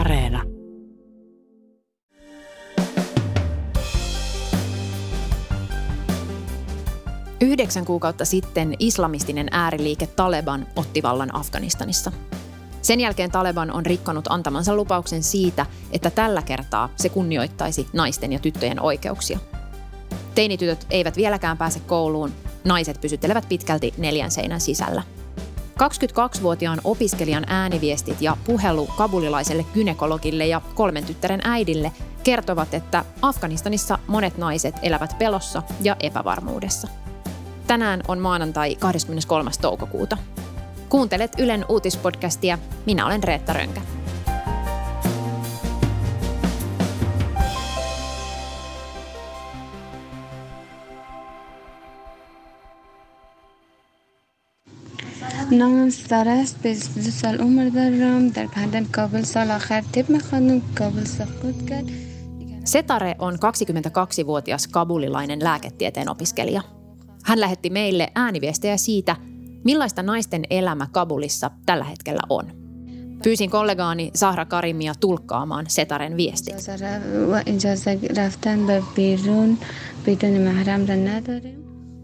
Areena. Yhdeksän kuukautta sitten islamistinen ääriliike Taliban otti vallan Afganistanissa. Sen jälkeen Taliban on rikkonut antamansa lupauksen siitä, että tällä kertaa se kunnioittaisi naisten ja tyttöjen oikeuksia. Teinitytöt eivät vieläkään pääse kouluun, naiset pysyttelevät pitkälti neljän seinän sisällä. 22-vuotiaan opiskelijan ääniviestit ja puhelu kabulilaiselle gynekologille ja 3 tyttären äidille kertovat, että Afganistanissa monet naiset elävät pelossa ja epävarmuudessa. Tänään on maanantai 23. toukokuuta. Kuuntelet Ylen uutispodcastia. Minä olen Reetta Rönkä. نعم استرس بس الأمر درم درب هذا قبل سال آخر تب مخنوم قبل سقوط كان. Setare on 22-vuotias kabulilainen lääketieteen opiskelija. Hän lähetti meille ääniviestejä siitä, millaista naisten elämä Kabulissa tällä hetkellä on. Pyysin kollegaani Zahra Karimia tulkkaamaan Setaren viestit.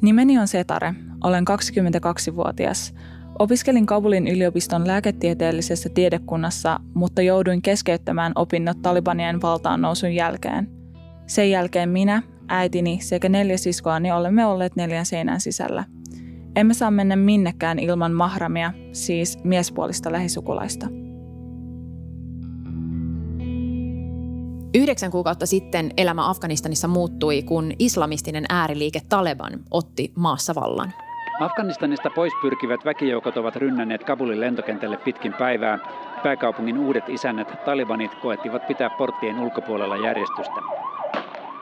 Nimeni on Setare. Olen 22-vuotias. Opiskelin Kabulin yliopiston lääketieteellisessä tiedekunnassa, mutta jouduin keskeyttämään opinnot Talibanien valtaan nousun jälkeen. Sen jälkeen minä, äitini sekä 4 siskoani olemme olleet 4 seinän sisällä. Emme saa mennä minnekään ilman mahramia, siis miespuolista lähisukulaista. 9 kuukautta sitten elämä Afganistanissa muuttui, kun islamistinen ääriliike Taliban otti maassa vallan. Afganistanista pois pyrkivät väkijoukot ovat rynnänneet Kabulin lentokentälle pitkin päivää. Pääkaupungin uudet isännät Talibanit koettivat pitää porttien ulkopuolella järjestystä.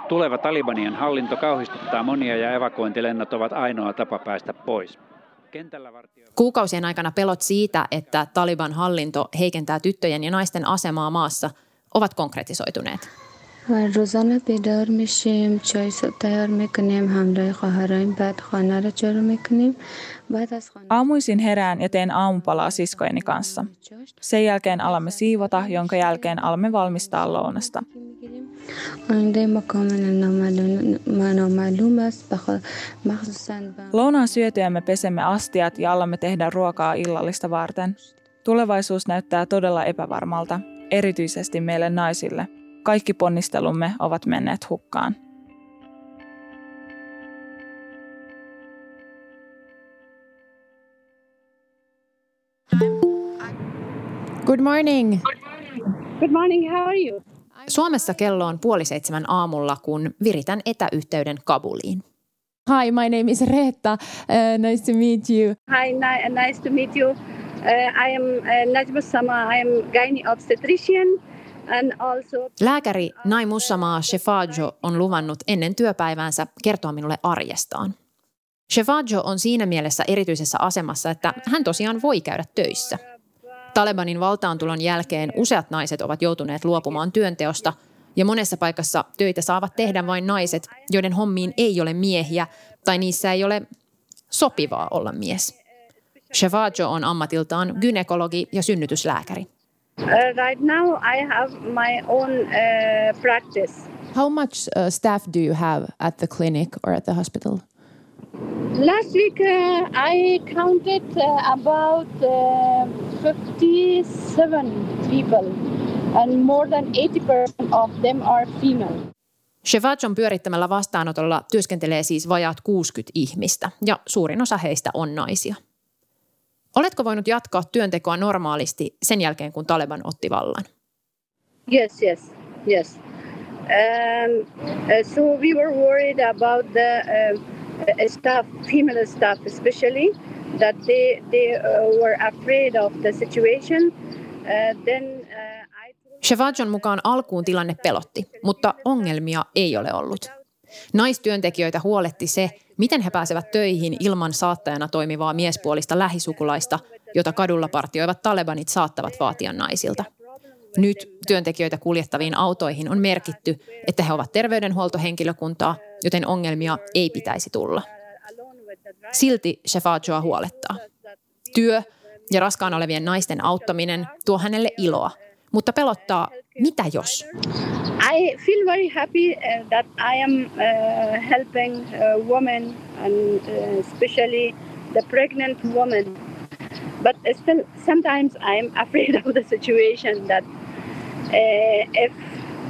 Tuleva Talibanien hallinto kauhistuttaa monia ja evakuointilennot ovat ainoa tapa päästä pois. Kuukausien aikana pelot siitä, että Taliban hallinto heikentää tyttöjen ja naisten asemaa maassa, ovat konkretisoituneet. Aamuisin herään ja teen aamupalaa siskojeni kanssa. Sen jälkeen alamme siivota, jonka jälkeen alamme valmistaa lounasta. Lounaan syötyämme pesemme astiat ja alamme tehdä ruokaa illallista varten. Tulevaisuus näyttää todella epävarmalta, erityisesti meille naisille. Kaikki ponnistelumme ovat menneet hukkaan. Good morning. Good morning, how are you? Suomessa kello on 6:30 aamulla, kun viritän etäyhteyden Kabuliin. Hi, my name is Reetta. Nice to meet you. Hi, nice to meet you. I am Najmussama. I am gynae obstetrician. Lääkäri Najmussama Shefajo on luvannut ennen työpäiväänsä kertoa minulle arjestaan. Shefajo on siinä mielessä erityisessä asemassa, että hän tosiaan voi käydä töissä. Talibanin valtaantulon jälkeen useat naiset ovat joutuneet luopumaan työnteosta ja monessa paikassa töitä saavat tehdä vain naiset, joiden hommiin ei ole miehiä tai niissä ei ole sopivaa olla mies. Shefajo on ammatiltaan gynekologi ja synnytyslääkäri. Right now I have my own practice. How much staff do you have at the clinic or at the hospital? Last week I counted about 57 people and more than 80% of them are female. Shefajon pyörittämällä vastaanotolla työskentelee siis vajaat 60 ihmistä ja suurin osa heistä on naisia. Oletko voinut jatkaa työntekoa normaalisti sen jälkeen, kun Taliban otti vallan? Yes. So we were worried about the staff, female staff especially, that they were afraid of the situation. Shefajon mukaan alkuun tilanne pelotti, mutta ongelmia ei ole ollut. Naistyöntekijöitä huoletti se, miten he pääsevät töihin ilman saattajana toimivaa miespuolista lähisukulaista, jota kadulla partioivat Talibanit saattavat vaatia naisilta. Nyt työntekijöitä kuljettaviin autoihin on merkitty, että he ovat terveydenhuoltohenkilökuntaa, joten ongelmia ei pitäisi tulla. Silti Shefajoa huolettaa. Työ ja raskaana olevien naisten auttaminen tuo hänelle iloa, mutta pelottaa, mitä jos? I feel very happy that I am helping women and especially the pregnant women. But still sometimes I'm afraid of the situation that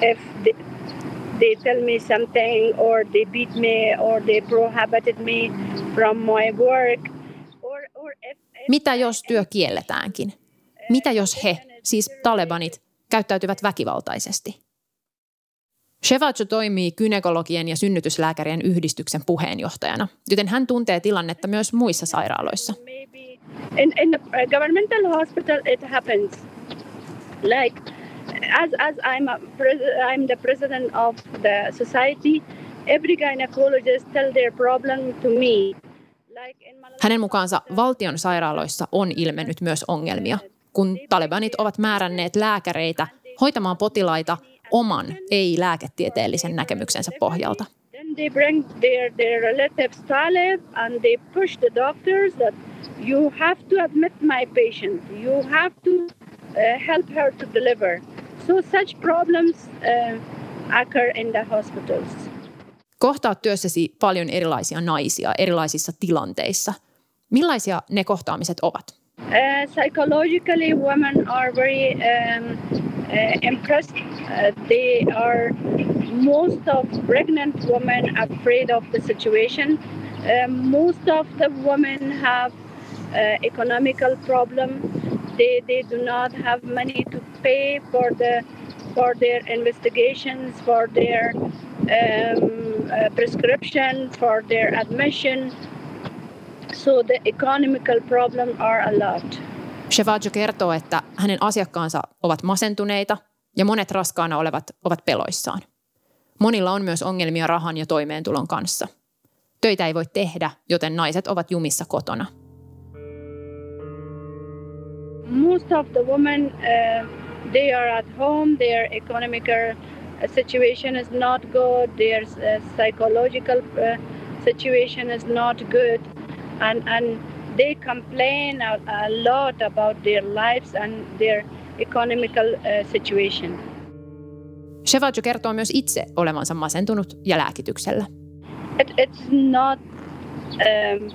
if they tell me something or they beat me or they prohibited me from my work or if mitä jos työ kielletäänkin? Mitä jos he, siis talebanit, käyttäytyvät väkivaltaisesti? Shefajo toimii gynekologien ja synnytyslääkärien yhdistyksen puheenjohtajana, joten hän tuntee tilannetta myös muissa sairaaloissa. In the governmental hospital it happens. Like as I'm the president of the society, every gynecologist tell their problem to me. Hänen mukaansa valtion sairaaloissa on ilmennyt myös ongelmia, kun talebanit ovat määränneet lääkäreitä hoitamaan potilaita oman ei-lääketieteellisen näkemyksensä pohjalta. They bring their relatives Talib and they push the doctors that you have to admit my patient, you have to help her to deliver. So such problems occur in the hospitals. Kohtaat työssäsi paljon erilaisia naisia erilaisissa tilanteissa. Millaisia ne kohtaamiset ovat? Psychologically women are very impressed. They are most of pregnant women afraid of the situation. Most of the women have economical problem. They do not have money to pay for their investigations, for their prescription, for their admission. So the economical problem are a lot. Shefajo kertoo, että hänen asiakkaansa ovat masentuneita ja monet raskaana olevat ovat peloissaan. Monilla on myös ongelmia rahan ja toimeentulon kanssa. Töitä ei voi tehdä, joten naiset ovat jumissa kotona. Most of the women, they are at home, their economical situation is not good, their psychological situation is not good, and they complain a lot about their lives and their economical situation. Shefajo kertoo myös itse olevansa masentunut ja lääkityksellä. It's not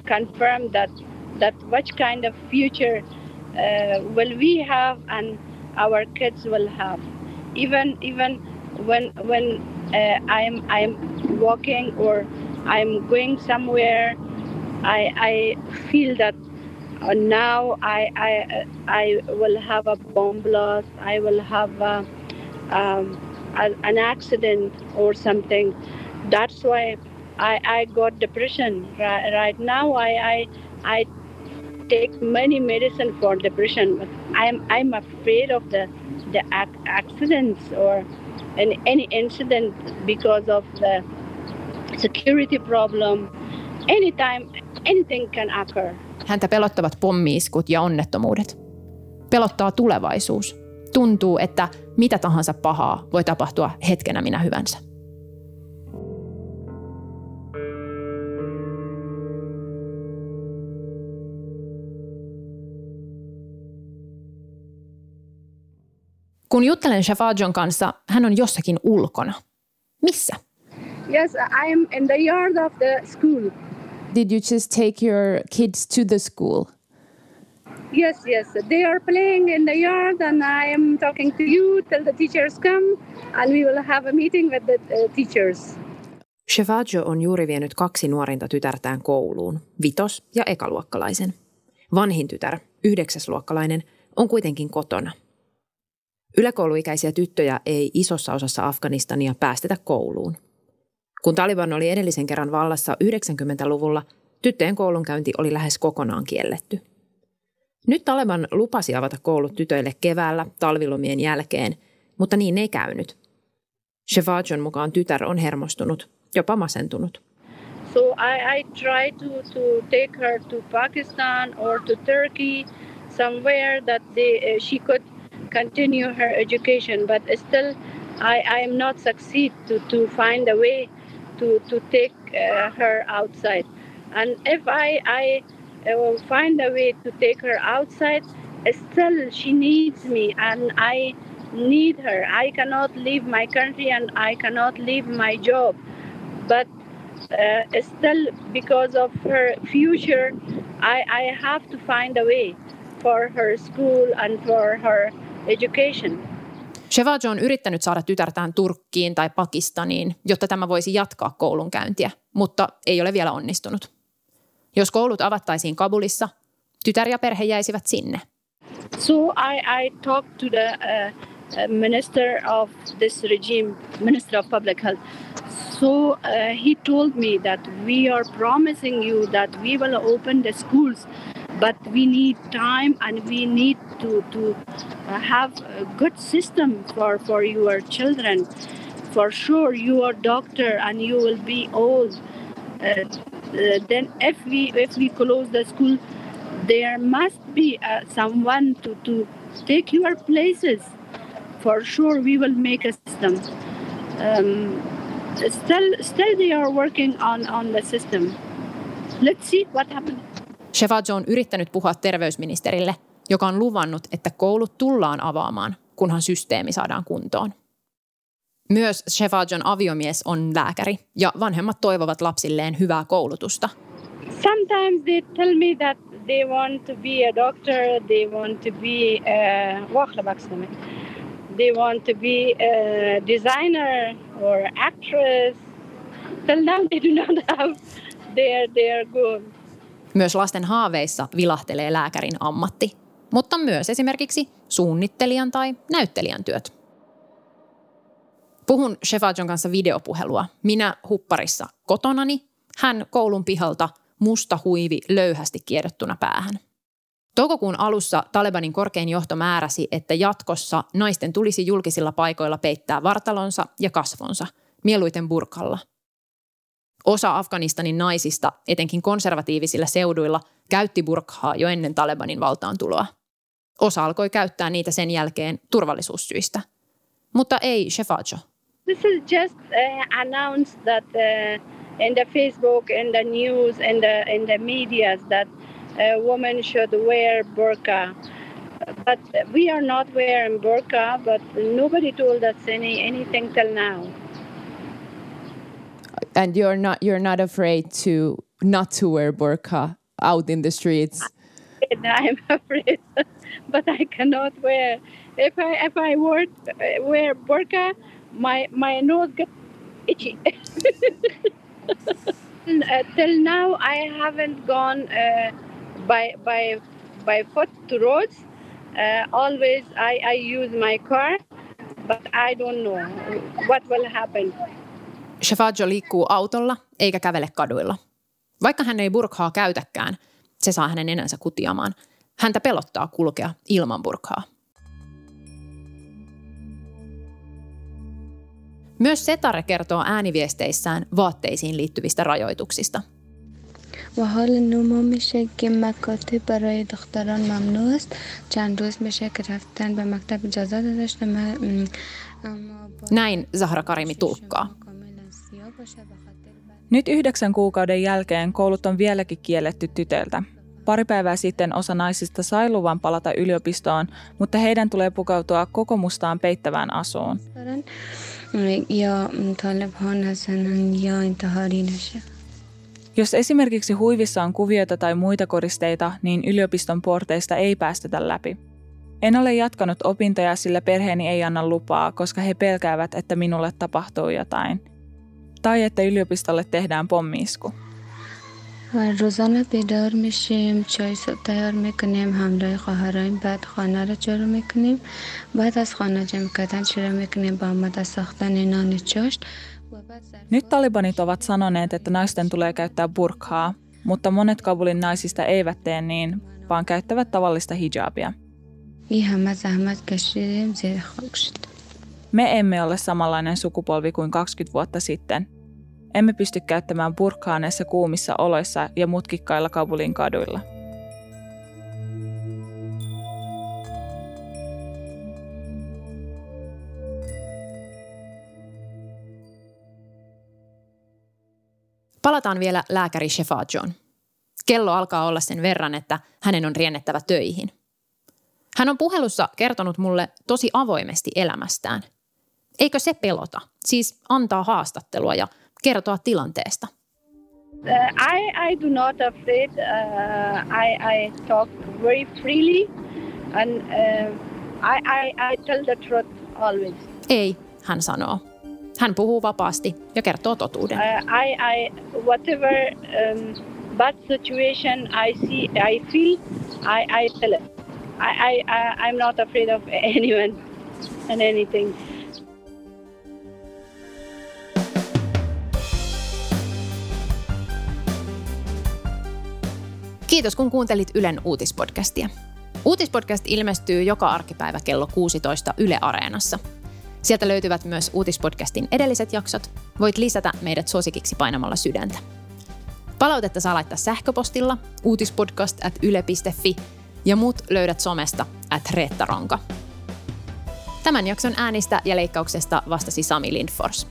confirmed that what kind of future will we have and our kids will have. Even when I'm walking or I'm going somewhere, I feel that now I will have a bomb blast, I will have an accident or something. That's why I got depression. Right now I take many medicine for depression, but I'm afraid of the accidents or any incident because of the security problem. Anytime, anything can occur. Häntä pelottavat pommi-iskut ja onnettomuudet. Pelottaa tulevaisuus. Tuntuu, että mitä tahansa pahaa voi tapahtua hetkenä minä hyvänsä. Kun juttelen Shefajon kanssa, hän on jossakin ulkona. Missä? Yes, I am in the yard of the school. Did you just take your kids to the school? Yes. They are playing in the yard and I am talking to you till the teachers come and we will have a meeting with the teachers. Shefajo on juuri vienyt kaksi nuorinta tytärtään kouluun, vitos- ja ekaluokkalaisen. Vanhin tytär, 9-luokkalainen, on kuitenkin kotona. Yläkouluikäisiä tyttöjä ei isossa osassa Afganistania päästetä kouluun. Kun Taliban oli edellisen kerran vallassa 90-luvulla, tyttöjen koulunkäynti oli lähes kokonaan kielletty. Nyt Taliban lupasi avata koulut tytöille keväällä talvilomien jälkeen, mutta niin ei käynyt. Shefajon mukaan tytär on hermostunut, jopa masentunut. So I try to take her to Pakistan or to Turkey, somewhere that she could continue her education, but still I am not succeed to find a way to take her outside. And if I will find a way to take her outside, still she needs me and I need her. I cannot leave my country and I cannot leave my job. But still, because of her future, I have to find a way for her school and for her education. Shefajo on yrittänyt saada tytärtään Turkkiin tai Pakistaniin, jotta tämä voisi jatkaa koulunkäyntiä, mutta ei ole vielä onnistunut. Jos koulut avattaisiin Kabulissa, tytär ja perhe jäisivät sinne. So I talked to the minister of this regime, minister of public health. So he told me that we are promising you that we will open the schools, but we need time and we need to have a good system for your children. For sure, you are doctor and you will be old. Then if we close the school, there must be someone to take your places. For sure, we will make a system. Still they are working on the system. Let's see what happens. Shefajo on yrittänyt puhua terveysministerille, joka on luvannut, että koulut tullaan avaamaan, kunhan systeemi saadaan kuntoon. Myös Shefajon aviomies on lääkäri ja vanhemmat toivovat lapsilleen hyvää koulutusta. Sometimes they tell me that they want to be a doctor, they want to be a designer or actress. Till now they do not have their goal. Myös lasten haaveissa vilahtelee lääkärin ammatti, mutta myös esimerkiksi suunnittelijan tai näyttelijän työt. Puhun Shefajon kanssa videopuhelua. Minä hupparissa kotonani, hän koulun pihalta, musta huivi löyhästi kiedottuna päähän. Toukokuun alussa Talebanin korkein johto määräsi, että jatkossa naisten tulisi julkisilla paikoilla peittää vartalonsa ja kasvonsa, mieluiten burkalla. Osa Afganistanin naisista, etenkin konservatiivisilla seuduilla, käytti burkhaa jo ennen Talebanin valtaantuloa. Osa alkoi käyttää niitä sen jälkeen turvallisuussyistä. Mutta ei Shefajo. This is just announced that in the Facebook, in the news, in the media that women should wear burqa. But we are not wearing burqa, but nobody told us anything till now. And you're not afraid not to wear burqa out in the streets? I'm afraid, but I cannot wear. If I wear burqa, my nose gets itchy. Till now, I haven't gone by foot to roads. Always I use my car, but I don't know what will happen. Shefajo liikkuu autolla eikä kävele kaduilla. Vaikka hän ei burkhaa käytäkään, se saa hänen nenänsä kutiamaan. Häntä pelottaa kulkea ilman burkhaa. Myös Setare kertoo ääniviesteissään vaatteisiin liittyvistä rajoituksista. Näin Zahra Karimi tulkkaa. Nyt 9 kuukauden jälkeen koulut on vieläkin kielletty tytöiltä. Pari päivää sitten osa naisista sai luvan palata yliopistoon, mutta heidän tulee pukautua koko mustaan peittävään asuun. Jos esimerkiksi huivissa on kuvioita tai muita koristeita, niin yliopiston porteista ei päästetä läpi. En ole jatkanut opintoja, sillä perheeni ei anna lupaa, koska he pelkäävät, että minulle tapahtuu jotain. Tai että yliopistolle tehdään pommiisku. Nyt talibanit ovat sanoneet, että naisten tulee käyttää burkhaa, mutta monet Kabulin naisista eivät tee niin, vaan käyttävät tavallista hijabia. Me emme ole samanlainen sukupolvi kuin 20 vuotta sitten. Emme pysty käyttämään burkhaa näissä kuumissa oloissa ja mutkikkailla Kabulin kaduilla. Palataan vielä lääkäri Shefajoon. Kello alkaa olla sen verran, että hänen on riennettävä töihin. Hän on puhelussa kertonut mulle tosi avoimesti elämästään. Eikö se pelota? Siis antaa haastattelua ja kertoa tilanteesta. I do not afraid. I talk very freely and I tell the truth always. Ei, hän sanoo. Hän puhuu vapaasti ja kertoo totuuden. Whatever bad situation I see, I feel, I tell it. I'm not afraid of anyone and anything. Kiitos, kun kuuntelit Ylen uutispodcastia. Uutispodcast ilmestyy joka arkipäivä kello 16 Yle Areenassa. Sieltä löytyvät myös uutispodcastin edelliset jaksot. Voit lisätä meidät suosikiksi painamalla sydäntä. Palautetta saa laittaa sähköpostilla uutispodcast@yle.fi ja muut löydät somesta @Reetta Rönkä. Tämän jakson äänistä ja leikkauksesta vastasi Sami Lindfors.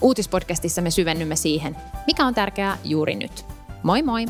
Uutispodcastissa me syvennymme siihen, mikä on tärkeää juuri nyt. Moi moi!